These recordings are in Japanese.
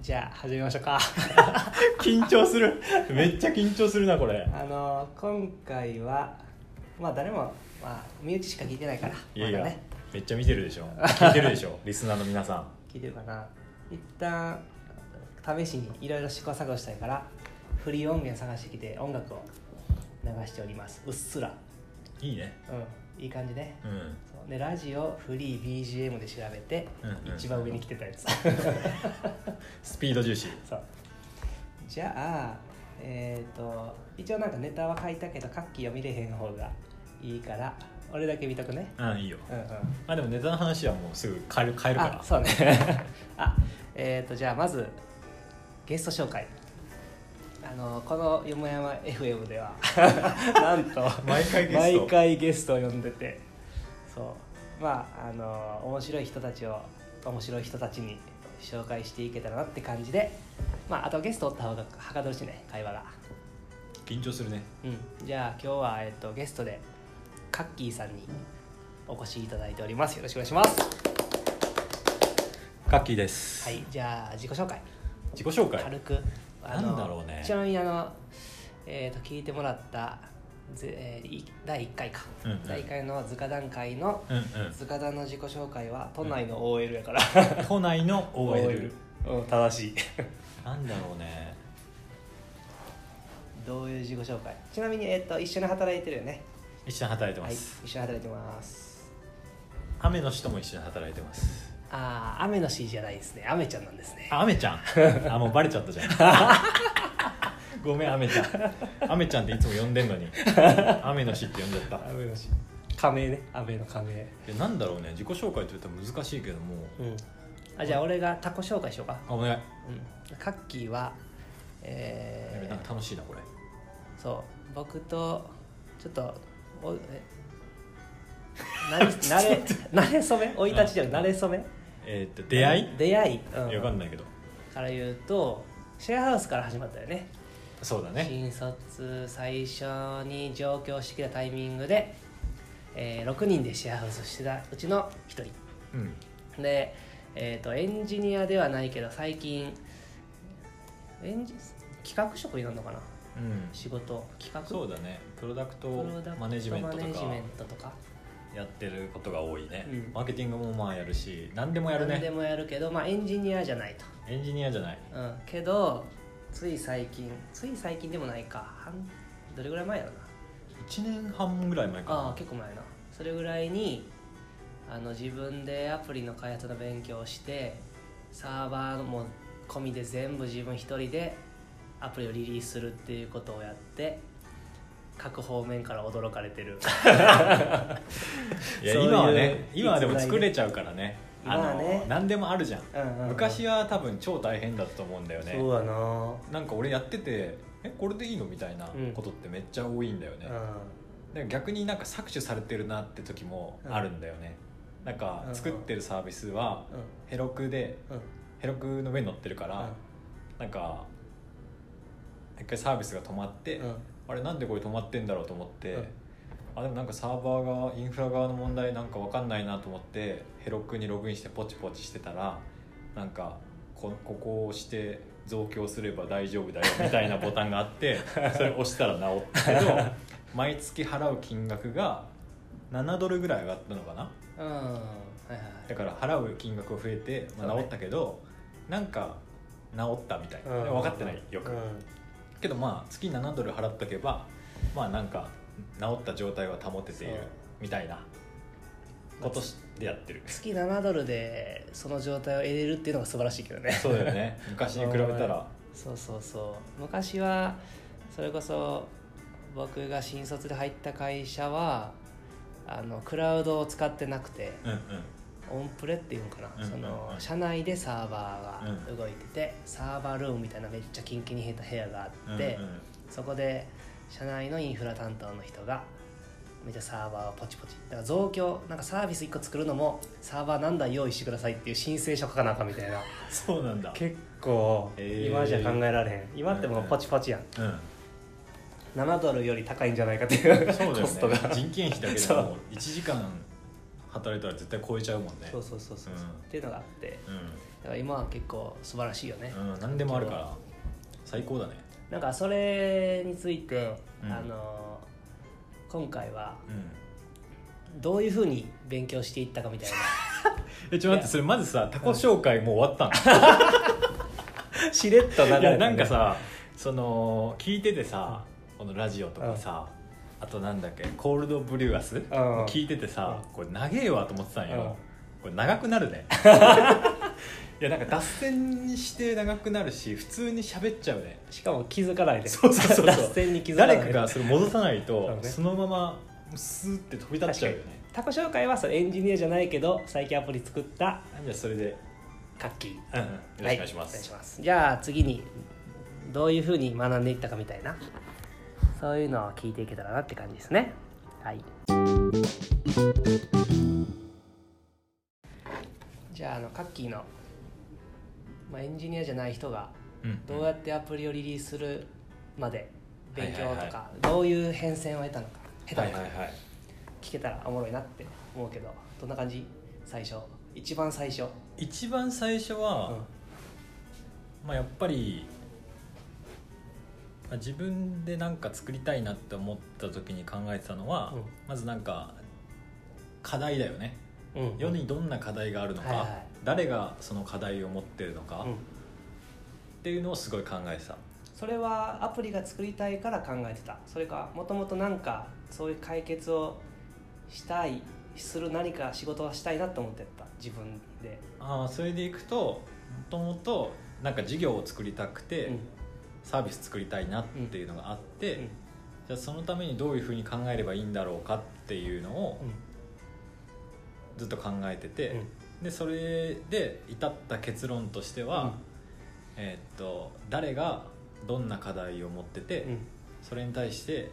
じゃあ始めましょうか緊張するめっちゃ緊張するなこれ。今回はまあ誰も、まあ、身内しか聞いてないから。いやいや、まだね、めっちゃ見てるでしょ聞いてるでしょリスナーの皆さん聞いてるかな。一旦試しにいろいろ試行錯誤したいからフリー音源探してきて音楽を流しております。うっすらいいね、うん、いい感じね、うん、そうでラジオフリー BGM で調べて、うんうん、一番上に来てたやつスピード重視。そうじゃあ一応なんかネタは書いたけど書きは見れへん方がいいから俺だけ見とくね。うんいいよ、うんうん、まあでもネタの話はもうすぐ変えるから。あそうねあじゃあまずゲスト紹介。このよもやま FM ではなんと毎回ゲストを呼んでて、そうまあ面白い人たちに紹介していけたらなって感じで、まああとゲストおった方がはかどるしね会話が。緊張するね。うんじゃあ今日はゲストでカッキーさんにお越しいただいております。よろしくお願いします。カッキーです。はいじゃあ自己紹介。軽く。なんだろうね、ちなみに聞いてもらった第1回か、うんうん、第1回の図鑑段階の、うんうん、図鑑の自己紹介は都内の OL やから、うん、都内の OL 正しいなんだろうねどういう自己紹介。ちなみに、一緒に働いてるよね。一緒に働いてます、はい、一緒に働いてます。雨の人も一緒に働いてます。ああ、雨の詩じゃないですね。雨ちゃんなんですね。あ、雨ちゃん。あ、もうバレちゃったじゃん。ごめん、雨ちゃん。雨ちゃんっていつも呼んでんのに。雨の詩って呼んじゃった。雨の詩。仮名ね。雨の仮名。なんだろうね。自己紹介って言ったら難しいけども。うん、あじゃあ俺が他己紹介しようか。あ、お願い。うん、カッキーは、なんか楽しいなこれ。そう、僕とちょっと慣れ初め、生い立ちじゃなく慣れ初め。出会い、うん、分かんないけどから言うとシェアハウスから始まったよね。そうだね。新卒最初に上京してきたタイミングで、6人でシェアハウスしてたうちの1人、うん、で、エンジニアではないけど最近企画職になるのかな、うん、仕事企画そうだね。プロダクトマネジメントとかやってることが多いね、うん、マーケティングもまあやるし何でもやるね。何でもやるけど、まあ、エンジニアじゃない、うん、けどつい最近でもないかどれぐらい前やろな。1年半ぐらい前かな。あ結構前な。それぐらいに自分でアプリの開発の勉強をしてサーバーも込みで全部自分一人でアプリをリリースするっていうことをやって各方面から驚かれてるいや今はでも作れちゃうからね。何でもあるじゃん、うんうんうん、昔は多分超大変だったと思うんだよね。そうだな。なんか俺やっててこれでいいのみたいなことってめっちゃ多いんだよね、うん、で逆になんか搾取されてるなって時もあるんだよね、うん、なんか作ってるサービスはヘロクで、うん、ヘロクの上に乗ってるから、うん、なんか一回サービスが止まって、うんあれなんでこれ止まってんだろうと思って、うん、あでもなんかサーバーがインフラ側の問題なんか分かんないなと思ってヘロクにログインしてポチポチしてたらなんか ここを押して増強すれば大丈夫だよみたいなボタンがあってそれ押したら直ったけど毎月払う金額が$7ぐらい上がったのかな、うんはいはい、だから払う金額が増えて、まあ、直ったけど、ね、なんか直ったみたいな、うん、分かってないよく、うんけどまあ月$7払っとけばまあなんか治った状態は保てているみたいなことでやってる、まあ、月$でその状態を得れるっていうのが素晴らしいけどね。そうだよね昔に比べたらそう昔はそれこそ僕が新卒で入った会社はクラウドを使ってなくて、うんうんオンプレっていうんかな、うんうんうん、社内でサーバーが動いてて、うん、サーバールームみたいなめっちゃキンキンに冷えた部屋があって、うんうん、そこで社内のインフラ担当の人がめっちゃサーバーをポチポチだから増強なんかサービス1個作るのもサーバー何台用意してくださいっていう申請書書かなあかみたいなそうなんだ結構今じゃ考えられへん、今ってもうポチポチやん、うんうん$7より高いんじゃないかっていうそうだよ、ね、コストが人件費だけでも1時間働いたら絶対超えちゃうもんね。そうそうそうそう、うん、っていうのがあって、だから今は結構素晴らしいよね、うん、何でもあるから最高だね。なんかそれについて、うん、今回は、うん、どういうふうに勉強していったかみたいなちょっと待って、それまずさ他己紹介もう終わったの、うん、しれっと流れて、ね、なんかさその聞いててさ、うん、このラジオとかさ、うん、あとなんだっけコールドブリュアス、うん、聞いててさ、うん、これ長えわと思ってたんよ、うん、これ長くなるねいやなんか脱線にして長くなるし普通に喋っちゃうね。しかも気づかないで、そうそうそう脱線に気づかないで誰かがそれ戻さないと、ね、そのままスーって飛び立っちゃうよね。他己紹介はそれエンジニアじゃないけど最近アプリ作った、じゃあそれでカッキー、よろしくお願いします、はい、お願いします。じゃあ次にどういうふうに学んでいったかみたいな、そういうのを聞いていけたらなって感じですね。はい、じゃあカッキーのエンジニアじゃない人がどうやってアプリをリリースするまで勉強とかどういう変遷を得たのか下手なのか聞けたらおもろいなって思うけど、どんな感じ？最初、一番最初は、うん、まあやっぱり自分で何か作りたいなって思った時に考えてたのは、うん、まずなんか課題だよね、うん、世にどんな課題があるのか、はいはい、誰がその課題を持ってるのか、うん、っていうのをすごい考えてた。それはアプリが作りたいから考えてた。それかもともとなんかそういう解決をしたいする何か仕事をしたいなと思ってた自分で。ああ、それでいくともともとなんか事業を作りたくて、うん、サービス作りたいなっていうのがあって、うんうん、じゃあそのためにどういうふうに考えればいいんだろうかっていうのをずっと考えてて、うんうん、でそれで至った結論としては、うん、誰がどんな課題を持ってて、うん、それに対して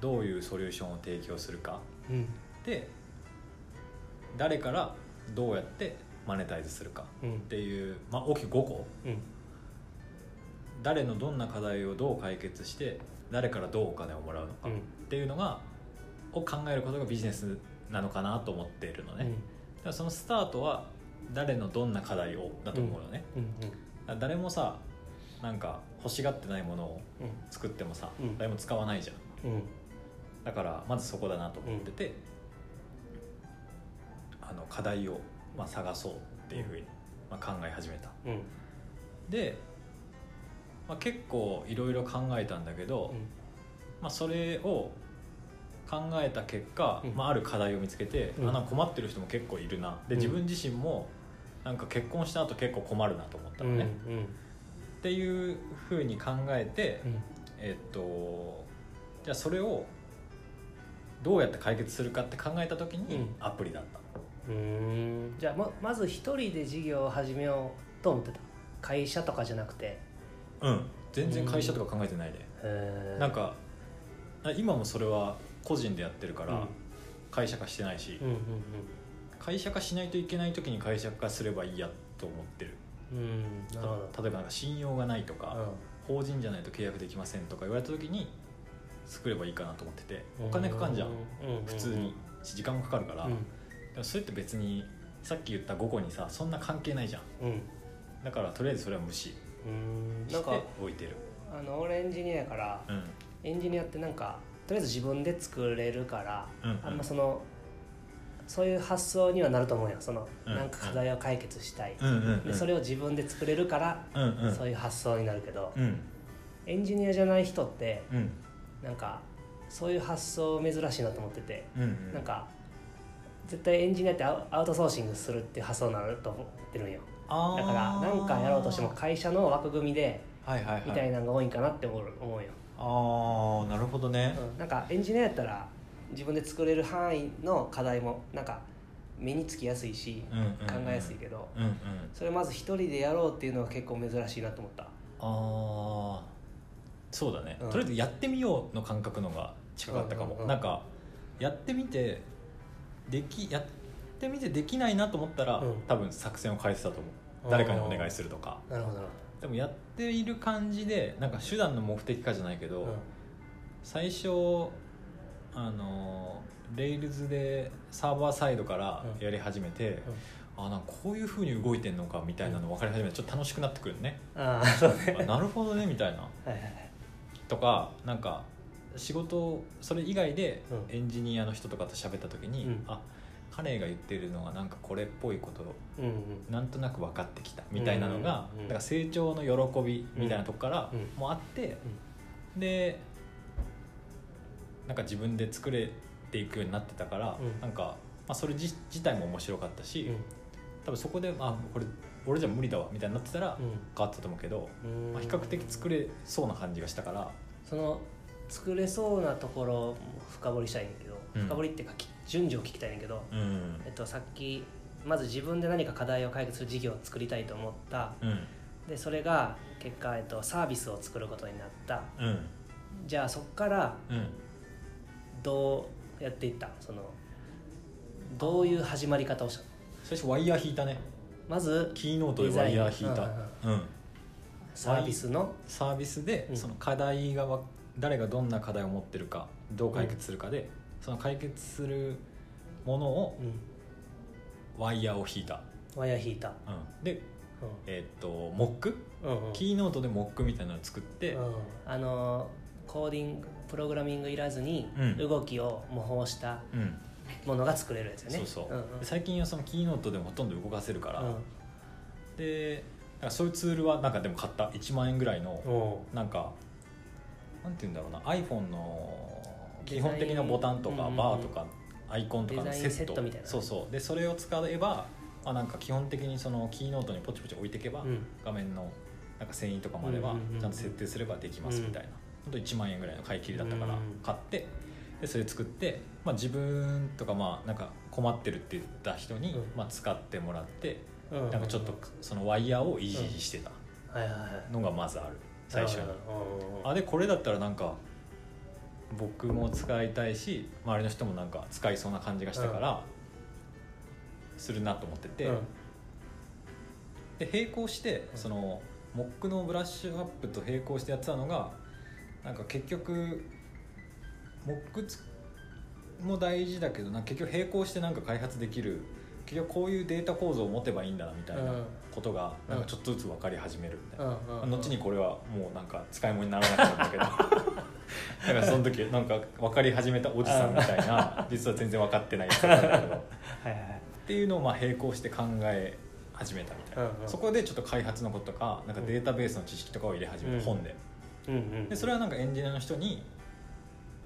どういうソリューションを提供するか、うん、で誰からどうやってマネタイズするかっていう、うん、まあ大きく5個、うん、誰のどんな課題をどう解決して誰からどうお金をもらうのかっていうのが、うん、を考えることがビジネスなのかなと思っているのね、うん、そのスタートは誰のどんな課題をだと思うのね、うんうんうん、誰もさなんか欲しがってないものを作ってもさ、うん、誰も使わないじゃん、うん、だからまずそこだなと思ってて、うん、課題を、まあ、探そうっていうふうに、まあ、考え始めた、うん、で、まあ、結構いろいろ考えたんだけど、うんまあ、それを考えた結果、うんまあ、ある課題を見つけて、うん、困ってる人も結構いるなで、自分自身もなんか結婚した後結構困るなと思ったのね、うんうん、っていうふうに考えて、うん、じゃあそれをどうやって解決するかって考えた時にアプリだった、うん、じゃあ まず一人で事業を始めようと思ってた。会社とかじゃなくて、うん、全然会社とか考えてないで、うん、なんか今もそれは個人でやってるから会社化してないし、うんうんうんうん、会社化しないといけない時に会社化すればいいやと思ってる、うん、なるほど。例えばなんか信用がないとか、うん、法人じゃないと契約できませんとか言われた時に作ればいいかなと思ってて、お金かかるじゃん、うんうん、普通に時間もかかるから、うん、でもそれって別にさっき言った5個にさそんな関係ないじゃん、うん、だからとりあえずそれは無視しておいてる。俺エンジニアやから、うん、エンジニアってなんかとりあえず自分で作れるから、うんうん、あんまそういう発想にはなると思うよ。うん、なんか課題を解決したい、うんうん、でそれを自分で作れるから、うんうん、そういう発想になるけど、うん、エンジニアじゃない人って、うん、なんかそういう発想珍しいなと思ってて、うんうん、なんか絶対エンジニアってアウトソーシングするっていう発想になると思ってるんよ。だからなんかやろうとしても会社の枠組みで、はいはいはい、みたいなのが多いんかなって思うよ。あーなるほどね、うん、なんかエンジニアやったら自分で作れる範囲の課題もなんか目につきやすいし、うんうんうん、考えやすいけど、うんうん、それまず一人でやろうっていうのは結構珍しいなと思った。あーそうだね、うん、とりあえずやってみようの感覚のが近かったかも、うんうんうん、なんかやってみてできないなと思ったら、うん、多分作戦を変えてたと思う。誰かにお願いするとか。なるほど。でもやっている感じでなんか手段の目的かじゃないけど、うん、最初レイルズでサーバーサイドからやり始めて、あなんかこういう風に動いてんのかみたいなの分かり始めてちょっと楽しくなってくるね。ああそうね。なるほどねみたいな。はいはいはい、とかなんか仕事それ以外でエンジニアの人とかと喋った時に、うん、あ彼が言ってるのがなんかこれっぽいことを、うんうん、なんとなく分かってきたみたいなのが、うんうんうん、だから成長の喜びみたいなとこからもあって、うん、でなんか自分で作れていくようになってたから、うん、なんか、まあ、それ自体も面白かったし、うん、多分そこであこれ俺じゃ無理だわみたいになってたら変わってたと思うけど、うんまあ、比較的作れそうな感じがしたから、その作れそうなところを深掘りしたいんだけど、うん、深掘りっていうか順序を聞きたいんだけど、うんさっきまず自分で何か課題を解決する事業を作りたいと思った、うん、でそれが結果、サービスを作ることになった、うん、じゃあそこからどうやっていった、そのどういう始まり方をしたの？最初ワイヤー引いたね。まずキーノートでワイヤー引いた、うん、サービスでその課題が、うん、誰がどんな課題を持ってるかどう解決するかで、うん、その解決するものを、うん、ワイヤーを引いた、うん、で、うん、モック、うんうん、キーノートでモックみたいなのを作って、うん、コーディングプログラミングいらずに動きを模倣した、うんうんものが作れるやつよね。そうそう、うんうん、最近はそのキーノートでもほとんど動かせるから、うん、でなんかそういうツールはなんかでも買った1万円ぐらいのなんていうんだろうな iPhone の基本的なボタンとかバーとかアイコンとかのセットみたいな、そうそうでそれを使えば、まあ、なんか基本的にそのキーノートにポチポチ置いていけば、うん、画面のなんか遷移とかまではちゃんと設定すればできますみたいな、うん、ほんと1万円ぐらいの買い切りだったから買って、うんでそれ作って、まあ、自分とか、まあ、なんか困ってるって言った人に、うんまあ、使ってもらって、うん、なんかちょっとそのワイヤーをいじいじしてたのがまずある最初に、うん、あでこれだったらなんか僕も使いたいし周りの人もなんか使いそうな感じがしたから、うん、するなと思ってて、うん、で並行してそのモックのブラッシュアップと並行してやってたのがなんか結局モックも大事だけどな結局並行してなんか開発できる結局こういうデータ構造を持てばいいんだなみたいなことがなんかちょっとずつ分かり始めるみたいな、うんうんうん、後にこれはもうなんか使い物にならなかったんだけどだからその時なんか分かり始めたおじさんみたいな実は全然分かってないやつだったんだけどはい、はい、っていうのをまあ並行して考え始めたみたいな、うんうん、そこでちょっと開発のこととか、 なんかデータベースの知識とかを入れ始めた、本で、うんうん、でそれはなんかエンジニアの人に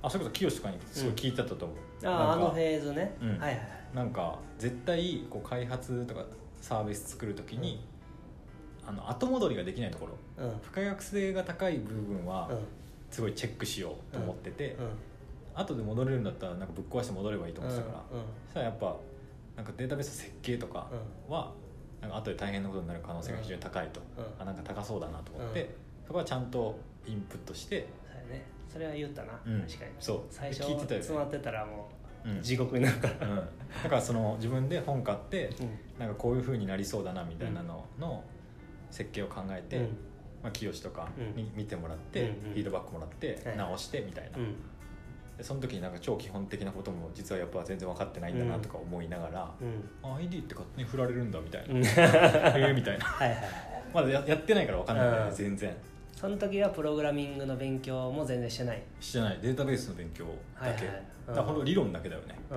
あそれこそキヨシとかにすごい聞いてたと思う、うん、あのフェーズね、うん、はいはいはい、なんか絶対こう開発とかサービス作るときに、うん、後戻りができないところ、うん、不可逆性が高い部分はすごいチェックしようと思ってて、うんうん、後で戻れるんだったらなんかぶっ壊して戻ればいいと思ってたから、うんうん、そしたらやっぱなんかデータベースの設計とかはなんか後で大変なことになる可能性が非常に高いと、うんうん、あなんか高そうだなと思って、うん、そこはちゃんとインプットしてそれは言ったな、うん、確かにそう最初詰まってたらもう地獄になるから、うんうん、だからその自分で本買って、うん、なんかこういう風になりそうだなみたいなのの設計を考えて、うんまあ、清志とかに見てもらって、うん、フィードバックもらって、うん、直してみたいな、はい、でその時になんか超基本的なことも実はやっぱ全然分かってないんだなとか思いながら、うんうん、あ ID って勝手に振られるんだみたいな、うん、みたいなはい、はい、まだ やってないから分かんないんだよね、うん、全然その時はプログラミングの勉強も全然してないデータベースの勉強だけ、はいはいうん、だからこの理論だけだよね、う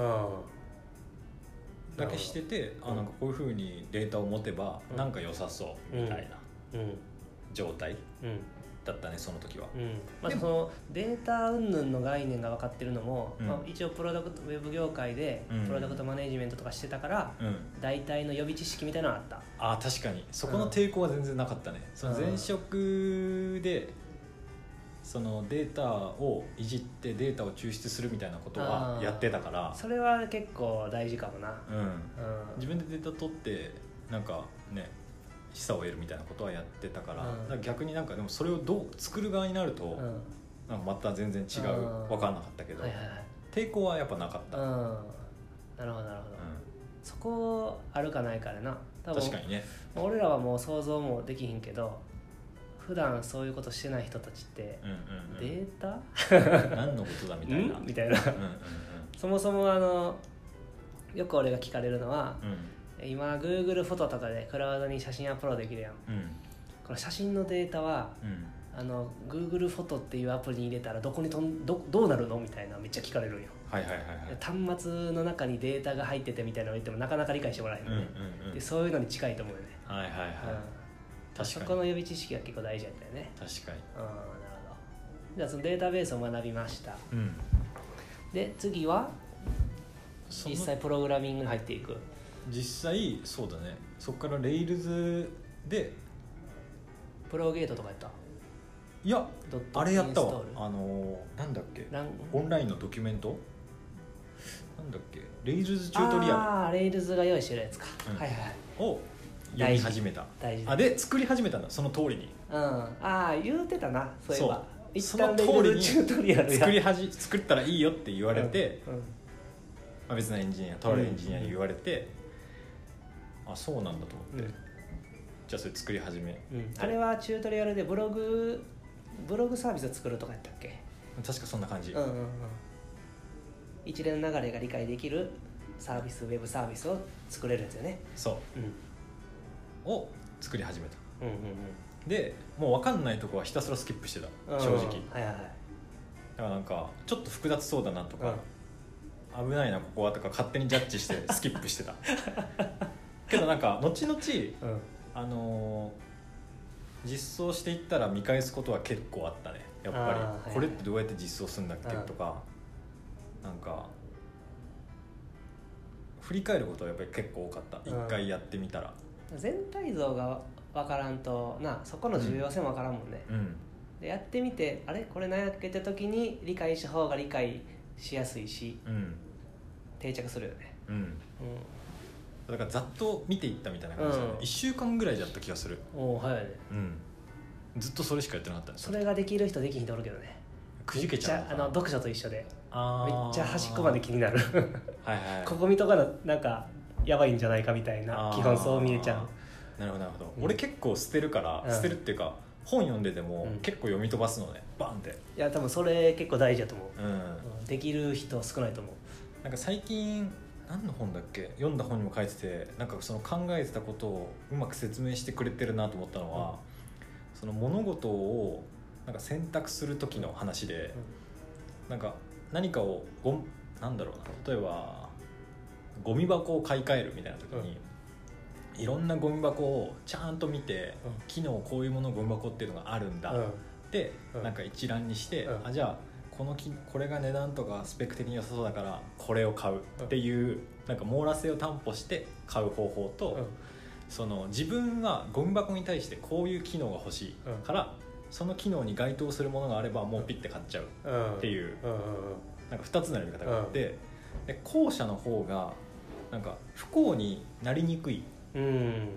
ん、だけしてて、うん、あなんかこういう風にデータを持てばなんか良さそうみたいな状態だったねその時は、うんうんまあ、そのデータ云々の概念が分かってるのも、うんまあ、一応ウェブ業界でプロダクトマネジメントとかしてたから、うん、大体の予備知識みたいなのがあったあ確かにそこの抵抗は全然なかったね、うん、その前職でそのデータをいじってデータを抽出するみたいなことはやってたからそれは結構大事かもな、うんうん、自分でデータ取ってなんかね示唆を得るみたいなことはやってたから、うん、だから逆になんかでもそれをどう作る側になると、うん、なんかまた全然違う分からなかったけど、はいはいはい、抵抗はやっぱなかった、うん、なるほどなるほど、うんそこあるかないかでな多分確かにね俺らはもう想像もできひんけど普段そういうことしてない人たちって、うんうんうん、データ何のことだみたいなみたいな、うんうんうん、そもそもよく俺が聞かれるのは、うん今 Google フォトとかでクラウドに写真アップロードできるやん、うん、この写真のデータは、うん、Google フォトっていうアプリに入れたらどこにどうなるのみたいなめっちゃ聞かれるんよ、はいはいはいはい、端末の中にデータが入っててみたいなのを言ってもなかなか理解してもらえへんのね、うんうんうん、でそういうのに近いと思うよね、はいはいはい、うん、確かにそこの予備知識が結構大事だったよね、確かに、うん、なるほど。じゃあそのデータベースを学びました、うん、で次は実際プログラミングに入っていく。実際そうだね、そこからレイルズでプロゲートとかやった、いやあれやったわ、なんだっけオンラインのドキュメントなんだっけ、レイルズチュートリアル、あレイルズが用意してるやつか、うん、はいはい、を読み始めた、大事、あで作り始めたんだその通りに、うん、あ言うてたな、そういえば一旦レイルズチュートリアル作ったらいいよって言われて、うんうん、別なエンジニア、とあるエンジニアに言われて、うん、あそうなんだと思って、うん、じゃあそれ作り始め、うん、あれはチュートリアルでブログサービスを作るとかやったっけ、確かそんな感じ、うんうんうん、一連の流れが理解できるサービス、ウェブサービスを作れるんですよね、そう、うん、を作り始めた、うんうんうん、で、もう分かんないとこはひたすらスキップしてた、正直、うんうん、はいはいはい、だからなんかちょっと複雑そうだなとか、うん、危ないなここはとか勝手にジャッジしてスキップしてたけどなんか後々、うん、実装していったら見返すことは結構あったね、やっぱりこれってどうやって実装するんだっけとか、なんか振り返ることはやっぱり結構多かった、1回やってみたら、うん、全体像が分からんとな、そこの重要性も分からんもんね、うんうん、でやってみてあれこれ何やっけって時に理解した方が理解しやすいし、うん、定着するよね、うんうん、だからざっと見ていったみたいな感じで、ね、うん、1週間ぐらいだった気がする、おー、はい、うん、ずっとそれしかやってなかった、ね、それができる人できひんとおるけどね、くじけちゃう、読書と一緒で、あめっちゃ端っこまで気になるはい、はい、ここ見とかなんかやばいんじゃないかみたいな、基本そう見えちゃう、なるほどなるほど、うん、俺結構捨てるから、うん、捨てるっていうか本読んでても結構読み飛ばすのね、うん、バンって、いや多分それ結構大事だと思う、うん、できる人は少ないと思う。なんか最近何の本だっけ、読んだ本にも書いてて、なんかその考えてたことをうまく説明してくれてるなと思ったのは、うん、その物事をなんか選択する時の話で、うん、なんか何かをなんだろうな、例えばゴミ箱を買い替えるみたいな時に、うん、いろんなゴミ箱をちゃんと見て、うん、昨日こういうものゴミ箱っていうのがあるんだって、うん、なんか一覧にして、うん、あじゃあこれが値段とかスペック的に良さそうだからこれを買うっていう、うん、なんか網羅性を担保して買う方法と、うん、その自分はゴミ箱に対してこういう機能が欲しいから、うん、その機能に該当するものがあればもうピッて買っちゃうっていう、うんうんうん、なんか2つのやり方があって、うん、で後者の方がなんか不幸になりにくい、うん、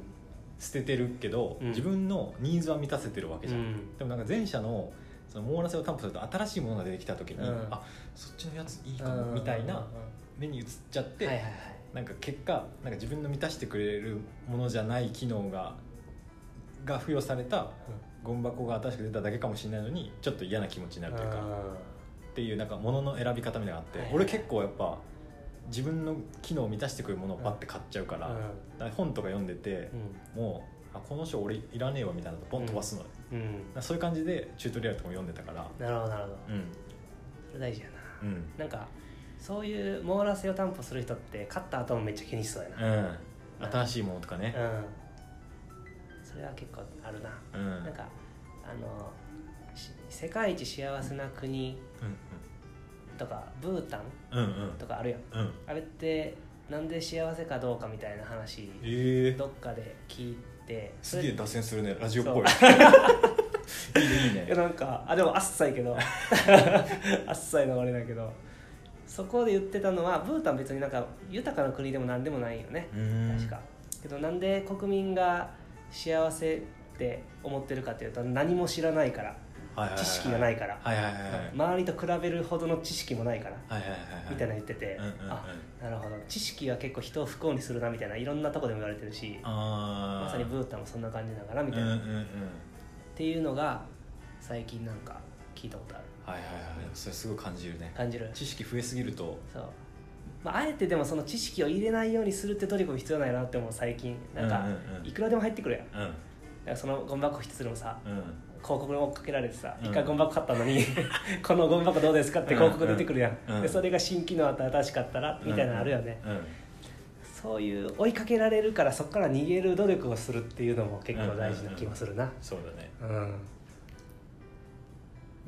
捨ててるけど自分のニーズは満たせてるわけじゃん、うん、でもなんか前者のその網羅性を担保すると新しいものが出てきた時に、うん、あそっちのやついいかもみたいな目に映っちゃって、うんうんうん、なんか結果なんか自分の満たしてくれるものじゃない機能が付与されたゴミ箱が新しく出ただけかもしれないのにちょっと嫌な気持ちになるというか、うん、っていうなんか物の選び方みたいなのがあって、はいはい、俺結構やっぱ自分の機能を満たしてくるものをパッて買っちゃうから、うん、だから本とか読んでて、うん、もうあこの書俺いらねえわみたいなのとポン飛ばすの、うん、そういう感じでチュートリアルとかも読んでたから、なるほどなるほど、うん、それ大事やな、うん、なんかそういう網羅性を担保する人って買った後もめっちゃ気にしそうやな、うん、新しいものとかね、うん、それは結構あるな、うん、なんか世界一幸せな国、うんうん、とかブータン、うんうん、とかあるやん、うん、あれってなんで幸せかどうかみたいな話、どっかで聞いて、すげえ脱線するね、ラジオっぽいいいねいいね、なんかあでもあっさいけどあっさいのあれだけど、そこで言ってたのはブータン別になんか豊かな国でもなんでもないよね、確かけどなんで国民が幸せって思ってるかっていうと何も知らないから、知識がないから、はいはいはいはい、周りと比べるほどの知識もないから、はいはいはいはい、みたいな言ってて、うんうんうん、あなるほど、知識は結構人を不幸にするなみたいないろんなとこでも言われてるし、あまさにブータンもそんな感じだからみたいな、うんうんうん、っていうのが最近なんか聞いたことある、はいはいはい、それすごい感じるね、感じる、知識増えすぎるとあえてでもその知識を入れないようにするってトリコも必要ないなって思う最近。なんか、うんうん、いくらでも入ってくるやん、うん、だからそのゴミ箱一つでもさ、うん、広告もかけられてさ、うん、一回ゴミ箱買ったのにこのゴミ箱どうですかって広告出てくるやん、うんうん、でそれが新機能あったら新しかったらみたいなのあるよね、うんうんうん、そういう追いかけられるからそこから逃げる努力をするっていうのも結構大事な気もするな、うんうんうん、そうだね、うん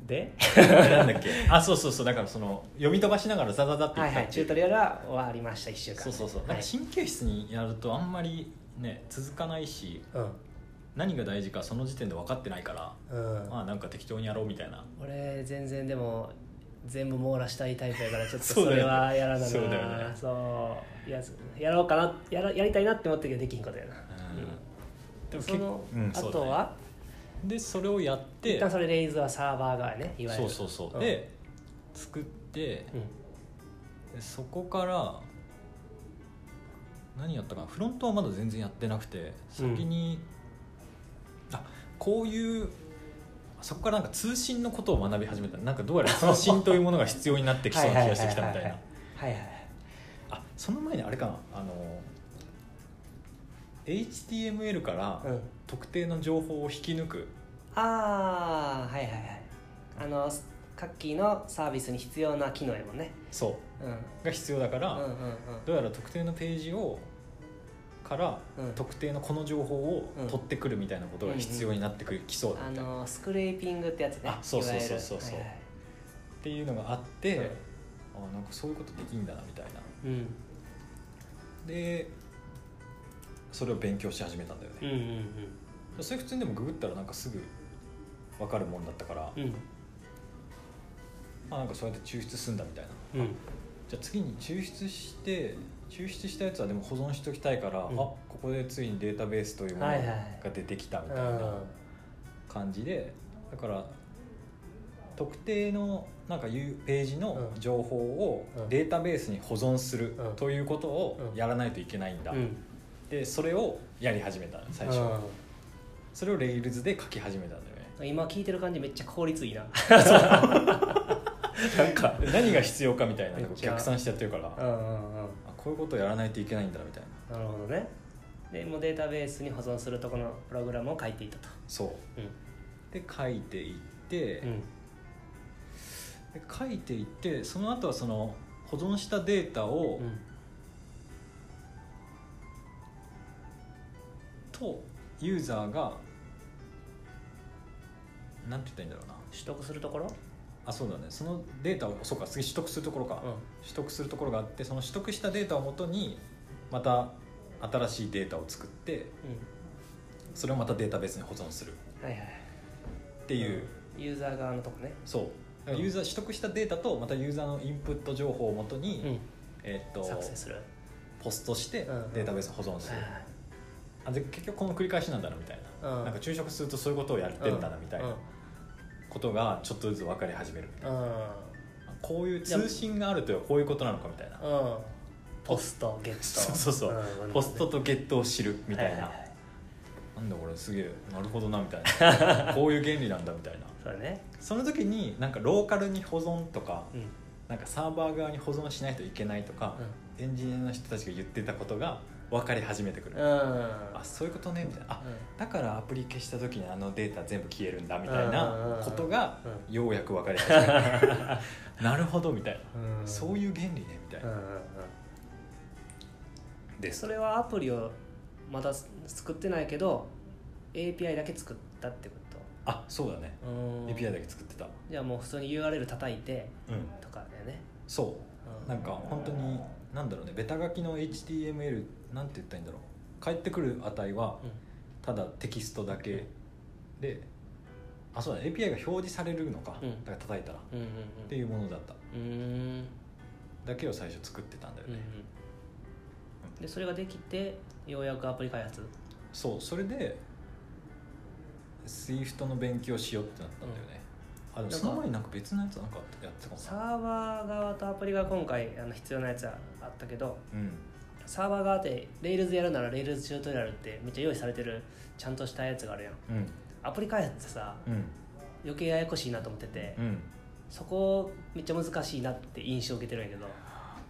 でなんだっけあそうだからその読み飛ばしながらザザザっていったって、はいはい、チュートリアルは終わりました1週間、ね、そう、なんか神経質にやるとあんまりね続かないし、うん、何が大事かその時点で分かってないから、うん、まあなんか適当にやろうみたいな。俺全然でも全部網羅したいタイプだからちょっとそれはやらないなそうだよね、そうやろうかなやりたいなって思ったけどできんことやな、うん、でもその、うん、あとはでそれをやって一旦それレイズはサーバー側ねいわゆるそう、うん、で作って、うん、そこから何やったかなフロントはまだ全然やってなくて先に、うん、あこういうそこからなんか通信のことを学び始めたなんかどうやら通信というものが必要になってきそうな気がしてきたみたいなはいはいあその前にあれかなHTML から特定の情報を引き抜く、うん、ああはいはいはい各機のサービスに必要な機能やもんねそう、うん、が必要だから、うんうんうん、どうやら特定のページをから、うん、特定のこの情報を取ってくるみたいなことが必要になってくる、うんうん、きそうだみたいなスクレーピングってやつねあそう、はいはい、っていうのがあって、うん、あなんかそういうことできんだなみたいな、うん、でそれを勉強し始めたんだよね、うんうんうん、それ普通にでもググったらなんかすぐ分かるもんだったから、うんまあ、なんかそうやって抽出すんだみたいな、うん、じゃあ次に抽出したやつはでも保存しておきたいから、うん、あここでついにデータベースというものが出てきたみたいな感じで、はいはい、だから特定のなんかページの情報をデータベースに保存するということをやらないといけないんだ、うんうんうんでそれをやり始めた最初、うん、それをレイルズで書き始めたんだよね今聞いてる感じめっちゃ効率いいななんか何が必要かみたいな逆算しちゃってるから、うんうんうん、あこういうことをやらないといけないんだみたいななるほどねでもうデータベースに保存するとこのプログラムを書いていたとそう、うん、で書いていって、うん、で書いていってその後はその保存したデータを、うんとユーザーがなんて言ったらいいんだろうな取得するところあそうだねそのデータをそうか次取得するところか、うん、取得するところがあってその取得したデータをもとにまた新しいデータを作って、うん、それをまたデータベースに保存する、はいはい、っていう、うん、ユーザー側のとこねそうユーザー取得したデータとまたユーザーのインプット情報をもとに、うん作成するポストしてデータベースに保存する、うんうんで結局この繰り返しなんだなみたいな、うん、なんか注釈するとそういうことをやってんだなみたいなことがちょっとずつ分かり始めるみたいな、うん、こういう通信があるとこういうことなのかみたいな、うん、ポストゲットそう、うん、ポストとゲットを知るみたいな、はいはいはい、なんだこれすげえなるほどなみたいなこういう原理なんだみたいな そう、ね、その時になんかローカルに保存とか、うん、なんかサーバー側に保存しないといけないとか、うん、エンジニアの人たちが言ってたことが分かり始めてくる、うん、あそういうことねみたいなあ、うん、だからアプリ消した時にあのデータ全部消えるんだみたいなことがようやく分かり始める、うん、なるほどみたいな、うん、そういう原理ねみたいな、うんうん、でそれはアプリをまだ作ってないけど API だけ作ったってことあそうだね、うん、API だけ作ってたじゃあもう普通に URL 叩いてとかだよね、うん、そう、うん、なんか本当になんだろうねベタ書きの HTML なんて言ったらいいんだろう返ってくる値はただテキストだけで、うん、あそうだ、ね、API が表示されるのか、うん、だから叩いたら、うんうんうん、っていうものだったうんだけを最初作ってたんだよね、うんうん、でそれができてようやくアプリ開発そうそれで Swift の勉強しようってなったんだよね、うんあでもその前になんか別のやつなんかやってたかもサーバー側とアプリが今回必要なやつはあったけど、うん、サーバー側ってレイルズやるならレイルズチュートリアルってめっちゃ用意されてるちゃんとしたやつがあるやん、うん、アプリ開発ってさ、うん、余計ややこしいなと思ってて、うん、そこめっちゃ難しいなって印象を受けてるんやけど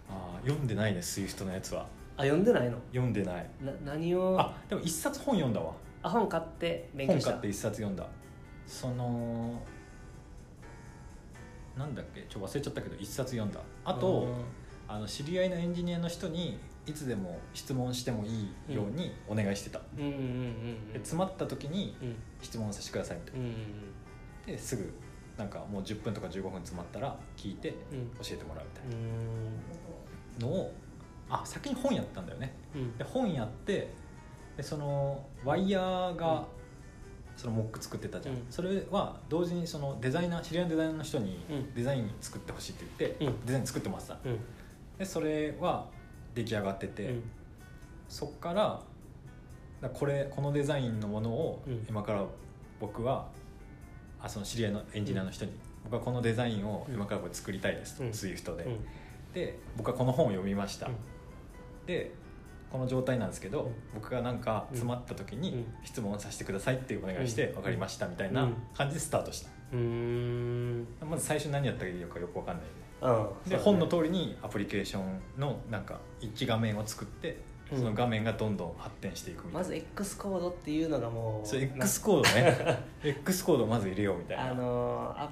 あ読んでないね、Swift のやつは。あ、読んでないの？読んでない。何を？あ、でも一冊本読んだわ。あ、本買って勉強した。本買って一冊読んだ。そのなんだっけ、ちょっと忘れちゃったけど一冊読んだ。あと、あの知り合いのエンジニアの人にいつでも質問してもいいようにお願いしてた。うんうんうんうん、で詰まった時に質問させてくださいみたいな。うんうん、ですぐなんかもう10分とか15分詰まったら聞いて教えてもらうみたいなのを、あ、先に本やったんだよね。うん、で本やって、でそのワイヤーがそのモック作ってたじゃん、うん、それは同時にそのデザイナー、知り合いのデザイナーの人にデザイン作ってほしいって言って、うん、デザイン作ってました。うん、でそれは出来上がってて、うん、そっからこのデザインのものを今から僕は、あ、その知り合いのエンジニアの人に、うん、僕はこのデザインを今から作りたいですと、うん、Swift で、うん、で僕はこの本を読みました、うん、でこの状態なんですけど、うん、僕がなんか詰まった時に質問させてくださいってお願いして、うん、分かりましたみたいな感じでスタートした。まず最初何やったらいいかよく分かんない、ね、で本の通りにアプリケーションのなんか1画面を作って、うん、その画面がどんどん発展していくみたいな。まず X コードっていうのがもう、そう X コードねX コードをまず入れようみたいな、iPhone ア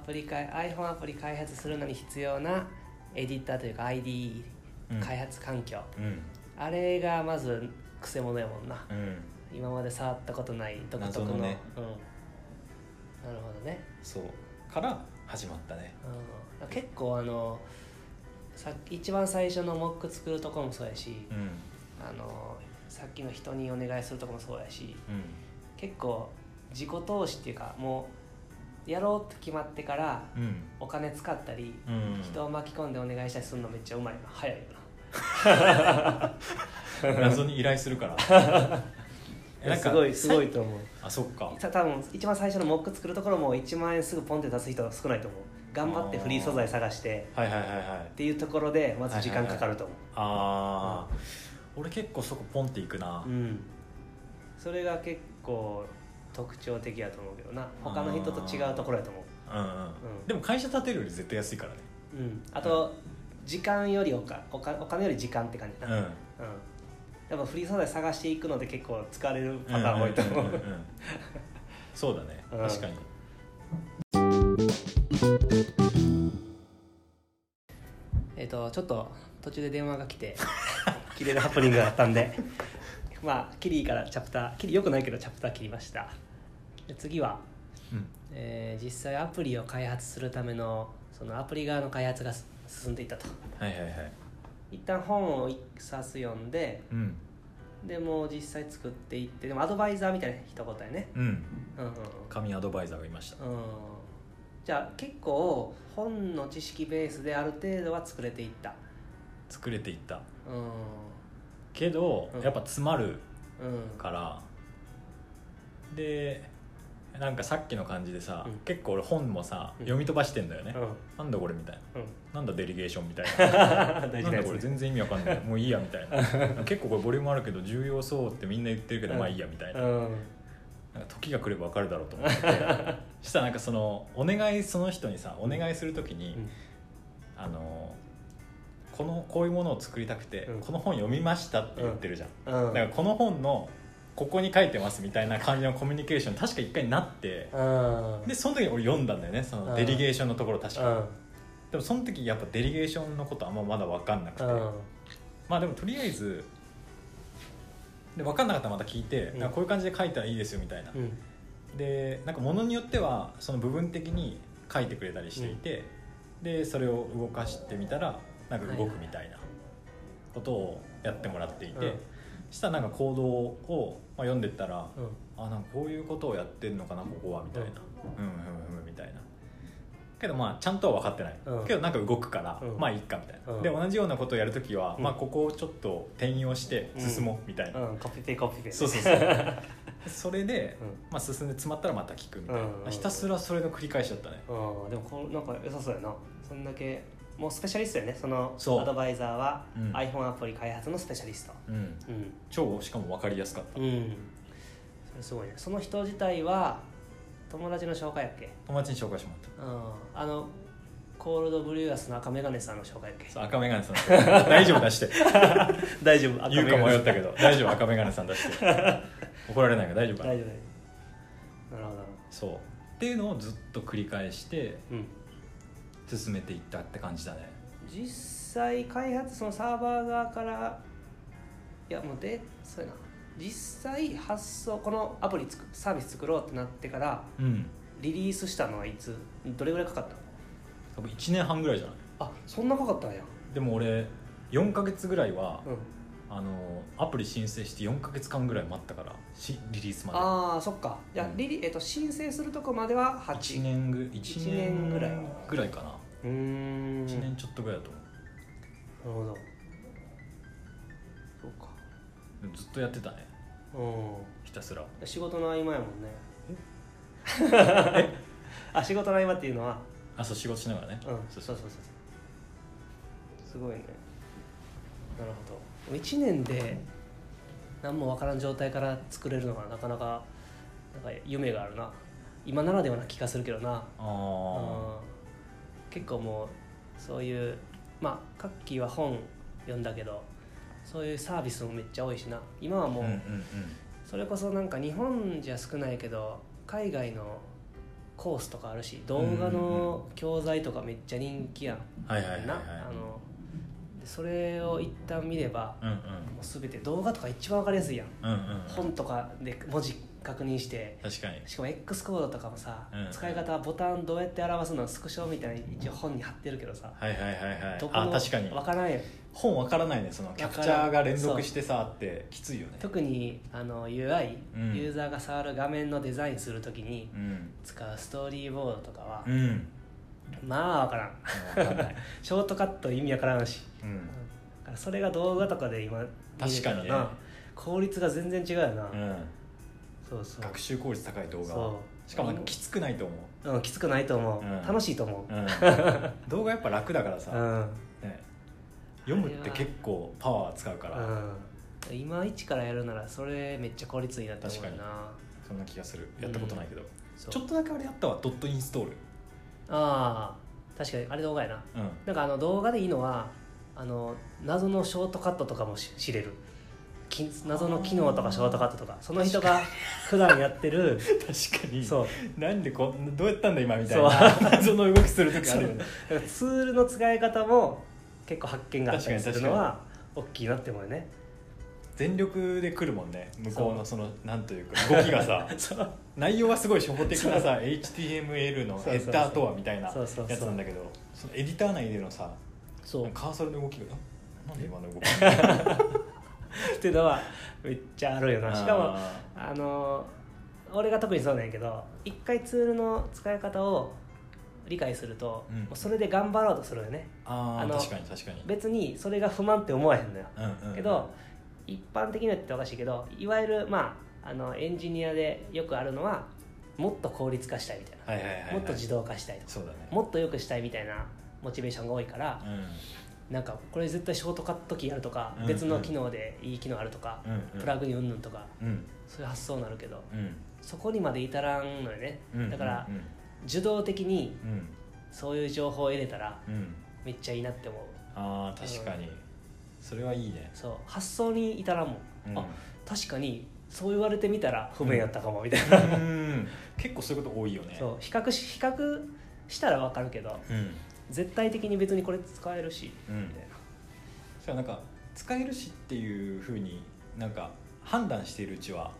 プリ開発するのに必要なエディターというか IDE、うん、開発環境、うん、あれがまずクセモノやもんな、うん、今まで触ったことない独特の、ね、うん、なるほどね。そうから始まったね。うん、結構さっき一番最初のモック作るとこもそうやし、うん、さっきの人にお願いするとこもそうやし、うん、結構自己投資っていうか、もうやろうって決まってからお金使ったり、うん、人を巻き込んでお願いしたりするのめっちゃうまいな、早いよな謎に依頼するからなんかすごいすごいと思う。あ、そっか。多分一番最初のモック作るところも1万円すぐポンって出す人は少ないと思う。頑張ってフリー素材探して、はいはいはいはい、っていうところでまず時間かかると思う。はいはいはい、ああ、うん、俺結構そこポンっていくな。うん、それが結構特徴的やと思うけどな、他の人と違うところやと思う。うんうんうん、でも会社建てるより絶対安いからね。うん、あと、うん、時間よりお金より時間って感じだな。うんうん、やっぱフリー素材探していくので結構疲れるパターン多いと思う。そうだね、確かに。ちょっと途中で電話が来て切れるハプニングがあったんでまあキリからチャプター、キリよくないけどチャプター切りました。で次は、うん、実際アプリを開発するためのそのアプリ側の開発が進んでいったと。はいはいはい。一旦本を1冊読んで、うん、でもう実際作っていって、でもアドバイザーみたいな一言やね。うん、うんうん、紙アドバイザーがいました。うん、じゃあ結構本の知識ベースである程度は作れていった。作れていった。うん、けど、うん、やっぱ詰まるから、うん、でなんかさっきの感じでさ、うん、結構俺本もさ、うん、読み飛ばしてんだよね。うん、なんだこれみたいな、うん、なんだデリゲーションみたいななんだこれ全然意味わかんないもういいやみたいな結構これボリュームあるけど重要そうってみんな言ってるけど、うん、まあいいやみたいな、うん、なんか時が来ればわかるだろうと思ってそしたらなんかそのお願い、その人にさお願いするときに、うん、こういうものを作りたくて、うん、この本読みましたって言ってるじゃん。うんうん、だからこの本のここに書いてますみたいな感じのコミュニケーション確か一回なって、でその時俺読んだんだよね、そのデリゲーションのところ。確かでもその時やっぱデリゲーションのことあんままだ分かんなくて、まあでもとりあえずで分かんなかったらまた聞いて、なんかこういう感じで書いたらいいですよみたいな、でなんかものによってはその部分的に書いてくれたりしていて、でそれを動かしてみたらなんか動くみたいなことをやってもらっていて、したらなんか行動を読んでったら、うん、あ、なんかこういうことをやってんのかなここはみたいな、うんうんうんみたいな。けどまあちゃんとは分かってない、うん、けどなんか動くから、うん、まあいいかみたいな、うん、で同じようなことをやるときは、うん、まあここをちょっと転用して進もうみたいな、うんうん、コピペコピペ、そうそうそうそれで、うん、まあ進んで詰まったらまた聞くみたいな、うんうん、ひたすらそれの繰り返しだったね。うん、でもこうなんか良さそうやな。そんだけもうスペシャリストよね、そのアドバイザーは、うん、iPhone アプリ開発のスペシャリスト、うんうん、超しかも分かりやすかった、うん、それすごいね。その人自体は友達の紹介やっけ？友達に紹介してもらった。うん、コールドブリューアスの赤メガネさんの紹介だけ。そう、赤メガネさん大丈夫出して大丈夫、言うか迷ったけど大丈夫、赤メガネさん出して怒られないから大丈夫かな。大丈夫、なるほど。そうっていうのをずっと繰り返して、うん、進めていったって感じだね。実際開発、そのサーバー側から、いやもうでそうやな、実際発送、このアプリサービス作ろうってなってから、うん、リリースしたのはいつ、どれぐらいかかったの？多分1年半ぐらいじゃない？あ、そんなかかったんや。でも俺4ヶ月ぐらいは、うん、アプリ申請して4ヶ月間ぐらい待ったから、リリースまで。ああ、そっか。じゃあ、うん、申請するとこまでは1年ぐらいかな。1年ちょっとぐらいだと思う。なるほど。そうか。ずっとやってたね。ひたすら。仕事の合間やもんね。あ、仕事の合間っていうのは。あ、そう、仕事しながらね。うん、そう。すごいね。なるほど。1年で何もわからん状態から作れるのがなかなか夢があるな。今ならではな気がするけどな。結構もうそういう、まあカッキーは本読んだけど、そういうサービスもめっちゃ多いしな。今はもう、それこそなんか日本じゃ少ないけど海外のコースとかあるし、動画の教材とかめっちゃ人気やん。それを一旦見れば、もう全て動画とか一番わかりやすいやん。本とかで文字確認して、確かに。しかも X コードとかもさ、使い方、ボタンどうやって表すの、スクショみたいに一応本に貼ってるけどさ、どこも分からないよ。本分からないね。そのキャプチャーが連続してさってきついよね。特にUI、ユーザーが触る画面のデザインするときに使うストーリーボードとかは、まあ分からんショートカット意味分からんし、だからそれが動画とかで今見れたらな、確かにね、効率が全然違うよな。そうそう、学習効率高い動画。しかもきつくないと思う。きつくないと思う、楽しいと思う、動画やっぱ楽だからさ、ね、読むって結構パワー使うから、今一からやるならそれめっちゃ効率いいなって思うな。確かにそんな気がする。やったことないけど、ちょっとだけあれやったわ、ドットインストール。ああ、確かにあれ動画やな。なんか動画でいいのは謎のショートカットとかも知れる。謎の機能とかショートカットとか、その人が普段やってる確かに。そうなんでどうやったんだ今みたいな謎の動きする時あるよね。ツールの使い方も結構発見があったりするのは大きいなって思うね。全力で来るもんね、向こうのそのなんというか動きがさ内容はすごい初歩的なさ、 HTML のヘッダーとはみたいなやつなんだけど、そのエディター内でのさ、カーソルの動きがなんで今の動きっていうのはめっちゃあるよな。しかも俺が特にそうなんやけど、一回ツールの使い方を理解すると、もうそれで頑張ろうとするよね。確かに確かに。別にそれが不満って思わへんのよ、けど一般的にはっておかしいけど、いわゆる、まあ、エンジニアでよくあるのはもっと効率化したいみたいな、もっと自動化したいとか、そうだね、もっと良くしたいみたいなモチベーションが多いから、なんかこれ絶対ショートカットキーあるとか、別の機能でいい機能あるとか、プラグインうんぬんとか、そういう発想になるけど、そこにまで至らんのよね。だから受動的にそういう情報を得れたらめっちゃいいなって思う。ああ、確かにそれはいいね。そう、発想に至らんもん。あ、確かにそう言われてみたら不便やったかもみたいな。結構そういうこと多いよね。そう、比較したら分かるけど、絶対的に別にこれ使えるし、みたいな。そう、なんか使えるしっていう風になんか判断しているうちは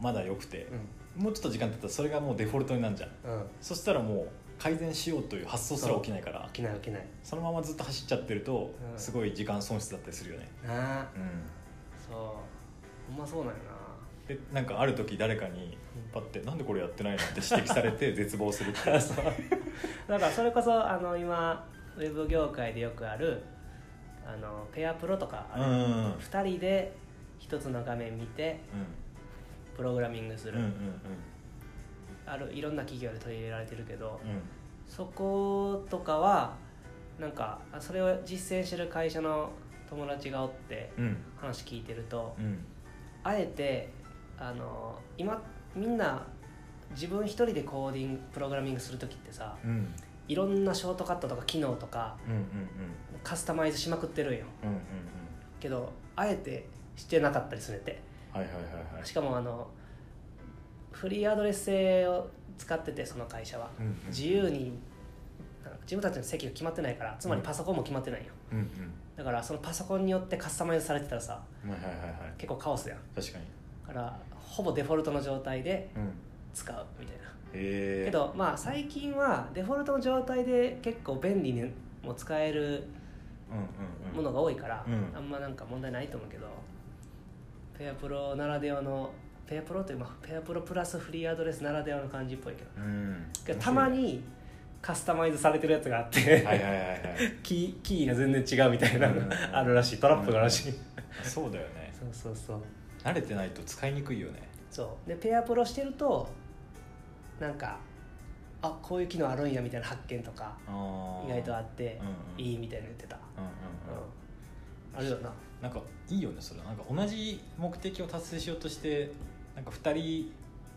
まだ良くて、もうちょっと時間経ったらそれがもうデフォルトになるじゃん。そしたらもう改善しようという発想すら起きないから、起きないそのままずっと走っちゃってると、すごい時間損失だったりするよね。そう、ほんまそうなんよな。で、なんかある時誰かにパッて、なんでこれやってないのって指摘されて絶望するって。だからそれこそ今ウェブ業界でよくあるペアプロとか、2人で1つの画面見て、プログラミングする、いろんな企業で取り入れられてるけど、そことかはなんかそれを実践してる会社の友達がおって、話聞いてると、あえて今みんな自分一人でプログラミングする時ってさ、いろんなショートカットとか機能とか、うんうんうん、カスタマイズしまくってるんよ、うんうんうん、けどあえてしてなかったりするって、はいはいはいはい、しかもフリーアドレス制を使ってて、その会社は、うんうん、自由に自分たちの席が決まってないから、つまりパソコンも決まってないよ、うんうん、だからそのパソコンによってカスタマイズされてたらさ、はいはいはい、結構カオスやん。確かに。だからほぼデフォルトの状態で使うみたいな、うん、けどまあ最近はデフォルトの状態で結構便利にも使えるものが多いから、うんうんうん、あんまなんか問題ないと思うけど、ペアプロならではのペアプロというかペアプロプラスフリーアドレスならではの感じっぽいけど、うん、けどたまにカスタマイズされてるやつがあってはいはいはい、はい、キーが全然違うみたいなのがあるらしい、トラップがあるらしい、うんうん、そうだよね。そうそうそう、慣れてないと使いにくいよね。そうでペアプロしてるとなんかあこういう機能あるんやみたいな発見とか意外とあって、うんうん、いいみたいな言ってた、うんうんうん、あれだな、なんかいいよねそれ。なんか同じ目的を達成しようとしてなんか2人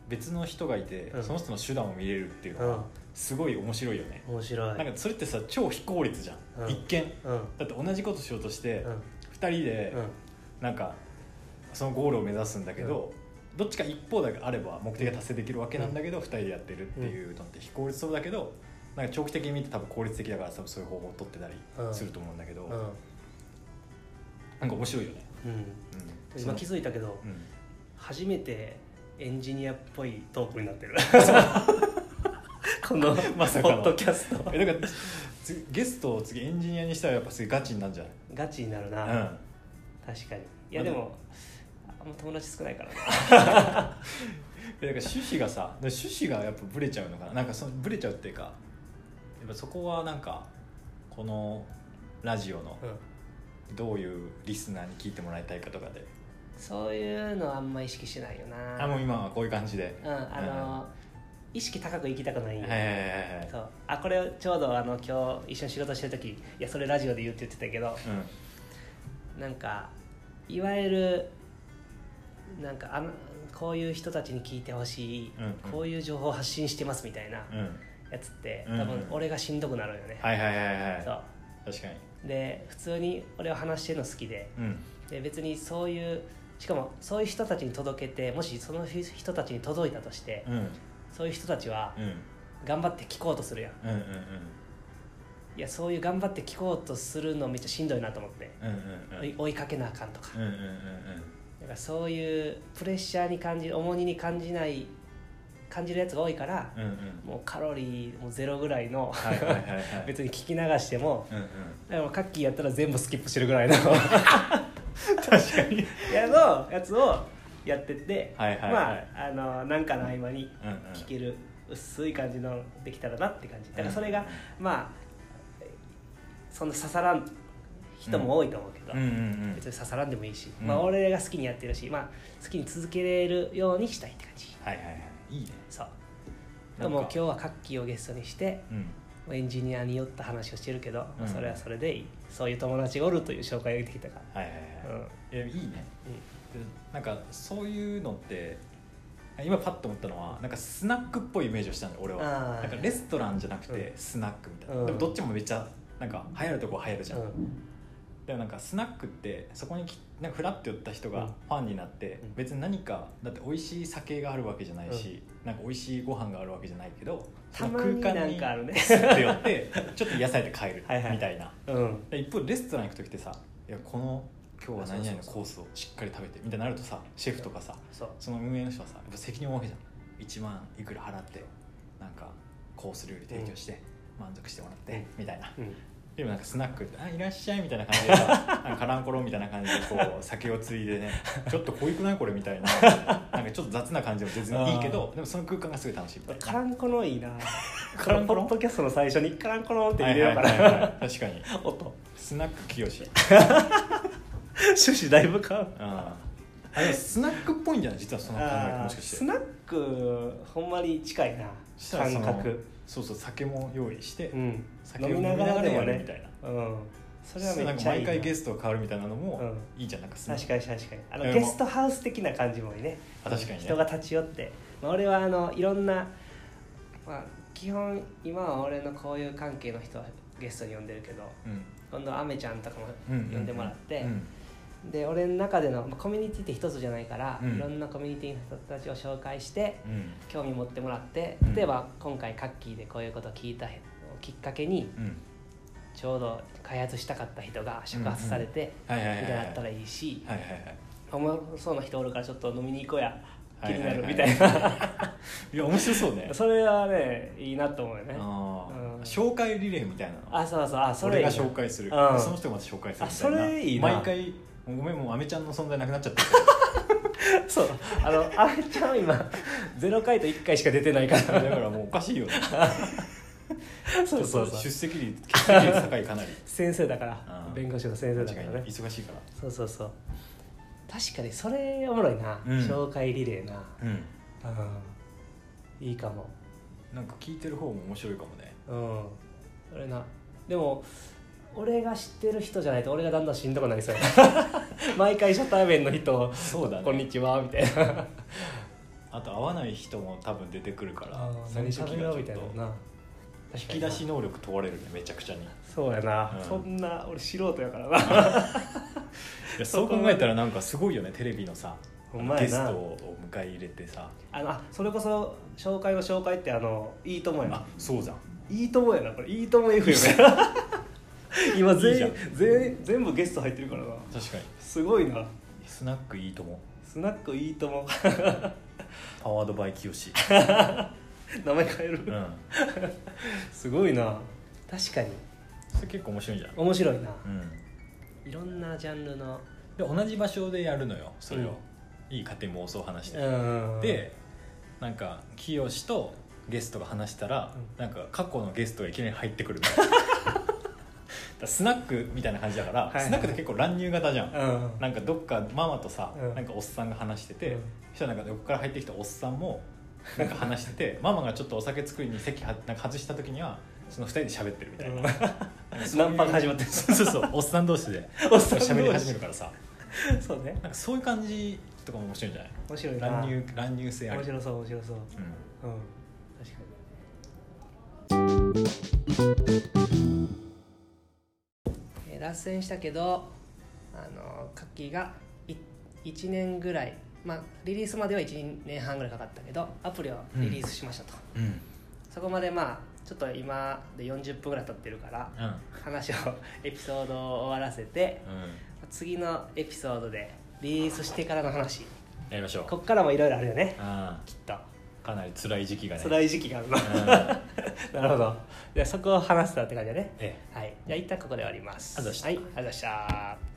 別の人がいて、うん、その人の手段を見れるっていうのは、うん、すごい面白いよね。面白い。なんかそれってさ超非効率じゃん、うん、一見、うん、だって同じことしようとして、うん、2人で、うん、なんかそのゴールを目指すんだけど、うん、どっちか一方だけあれば目的が達成できるわけなんだけど、うん、2人でやってるっていうのって非効率そうだけど、なんか長期的に見て多分効率的だから多分そういう方法を取ってたりすると思うんだけど、うんうん、なんか面白いよね、うんうん、今気づいたけど、うん、初めてエンジニアっぽいトークになってるこのまさかのポッドキャストだからゲストを次エンジニアにしたらやっぱすごいガチになるんじゃない？ガチになるな、うん、確かに。いやでもあんま友達少ないからなだから趣旨がさ、趣旨がやっぱブレちゃうのかな。なんかそのブレちゃうっていうか、やっぱそこはなんかこのラジオのどういうリスナーに聞いてもらいたいかとかで、そういうのはあんま意識しないよな。あ、もう今はこういう感じで、うん、意識高く行きたくないんよ、そう。あ、これちょうど今日一緒に仕事してる時、いやそれラジオで言うって言ってたけど、うん、なんかいわゆるなんかこういう人たちに聞いてほしい、うんうん、こういう情報を発信してますみたいなやつって、うんうん、多分俺がしんどくなるよね、うん、はいはいはいはい、そう確かに。で普通に俺は話してるの好きで、うん、で別にそういう、しかもそういう人たちに届けて、もしその人たちに届いたとして、うん、そういう人たちは頑張って聞こうとするやん、うんうんうん、いやそういう頑張って聞こうとするのめっちゃしんどいなと思って、うんうんうん、追いかけなあかんとか、うんうんうんうん、だからそういうプレッシャーに感じる、重荷に感じない、感じるやつが多いから、うんうん、もうカロリーもゼロぐらいの、はいはいはいはい、別に聞き流しても、うんうん、だからカッキーやったら全部スキップしてるぐらいの確かにやつをやってて、はいはいはい、まあなんかの合間に聴ける薄い感じのできたらなって感じ。だからそれがまあそんな刺さらん人も多いと思うけど、うんうんうん、別に刺さらんでもいいし、うん、まあ俺が好きにやってるし、まあ好きに続けれるようにしたいって感じ。はいはいはい、いいね。そう。でも今日はカッキーをゲストにして、うん、エンジニアによった話をしてるけど、うん、それはそれでいい。そういう友達がおるという紹介ができたから。はいはいはい。うん、いいね。うん、なんかそういうのって今パッと思ったのはなんかスナックっぽいイメージをしたんだよ俺は。なんかレストランじゃなくてスナックみたいな。うん、でもどっちもめっちゃなんか流行るとこは流行るじゃん。うん、でもなんかスナックってそこになんかフラッと寄った人がファンになって、うん、別に何かだって美味しい酒があるわけじゃないし、うん、なんか美味しいご飯があるわけじゃないけど、たまになんかあるね、その空間に寄ってちょっと癒されて帰るみたいなはい、はいうん、一方レストラン行く時ってさ、いやこの今日は何々のコースをしっかり食べてみたいになるとさ、シェフとかさ、 その運営の人はさ、やっぱ責任を負うわけじゃん。1万いくら払ってなんかコース料理提供して満足してもらって、うん、みたいな、うん、でもなんかスナックって「あいらっしゃい」みたいな感じでさカランコロンみたいな感じでこう酒をついでねちょっと濃いくないこれみたいな、なんかちょっと雑な感じも全然いいけど、でもその空間がすごい楽しいみたいな。カランコロンいいなカランコロンポッドキャストの最初にカランコロンって入れようかな、はいはいはいはい、確かに音スナックきよし趣旨だいぶ変わる。あれスナックっぽいんじゃない実はその考えもしかして。スナックほんまに近いな感覚。そうそう、酒も用意して、うん、酒を飲みながらやるみたいな、うん、それはめっちゃいいな。毎回ゲストが変わるみたいなのもいいじゃん、うん、なんか確かに確かにゲストハウス的な感じもいいね。確かにね、人が立ち寄って、まあ、俺はあのいろんなまあ、基本今は俺の交友関係の人はゲストに呼んでるけど、うん、今度はアメちゃんとかも呼んでもらって、うんうんうん、で俺の中でのコミュニティって一つじゃないから、うん、いろんなコミュニティの人たちを紹介して、うん、興味持ってもらって、うん、例えば今回カッキーでこういうことを聞いたきっかけに、うん、ちょうど開発したかった人が触発されてみたいなったらいいし、おもろそうな人おるからちょっと飲みに行こうや、気になるみたいな、いや面白そうねそれはねいいなと思うよね。あ、うん、紹介リレーみたいなの。あ、そうそう、あ、それ俺が紹介する、うん、その人がまた紹介するみたいな。あ、それいいな。毎回ごめん、もうアメちゃんの存在なくなっちゃったそう、アメちゃん今0回と1回しか出てないからだからもうおかしいよねそうそうそう、出席率高い、かなり先生だから、うん、弁護士の先生だからね、忙しいから。そうそうそう、確かにそれおもろいな、うん、紹介リレーな、うんうん、いいかも。なんか聞いてる方も面白いかもね。うん、俺な、でも俺が知ってる人じゃないと俺がだんだんしんどくなりそうや毎回初対面の人をそうだ、ね、こんにちはみたいなあと会わない人も多分出てくるから、何喋ろうみたいなな、引き出し能力問われるね、めちゃくちゃに。そうやな、うん、そんな俺素人やからなそう考えたらなんかすごいよね、テレビのさ、ゲストを迎え入れてさ、それこそ紹介の紹介っていいともやな。あ、そうじゃん、いいともやな、これいいとも FM や今全部ゲスト入ってるからな。確かにすごいな。スナックいいとも、スナックいいともパワードバイキヨシ名前変える、うん、すごいな。確かにそれ結構面白いんじゃん。面白いな、うん、いろんなジャンルので同じ場所でやるのよ、それを、うん、いい家庭妄想話して、うん、でなんかきよしとゲストが話したら、うん、なんか過去のゲストがいきなり入ってくるだスナックみたいな感じだから、はいはい、スナックって結構乱入型じゃん、うん、なんかどっかママとさ、うん、なんかおっさんが話してて、うん、そしたらなんか横から入ってきたおっさんもなんか話しててママがちょっとお酒作りに席なんか外した時にはその2人で喋ってるみたいな、ナンパが始まってるそうそう、おっさん同士で喋り始めるからさそうね、なんかそういう感じとかも面白いんじゃない。面白いな、乱入性ある。面白そう、面白そう、うん、うん、確かに脱線したけどカッキーが1年ぐらい、まあ、リリースまでは1年半ぐらいかかったけどアプリをリリースしましたと、うんうん、そこまでまあちょっと今で40分ぐらい経ってるから、うん、話をエピソードを終わらせて、うん、次のエピソードでリリースしてからの話やりましょう。こっからもいろいろあるよね、きっとかなり辛い時期がね、辛い時期があるの、うん、なるほど。じゃあそこを話したって感じだね、ええ、はい、じゃあ一旦ここで終わります。ありがとうございました。はい、ありがとうございました。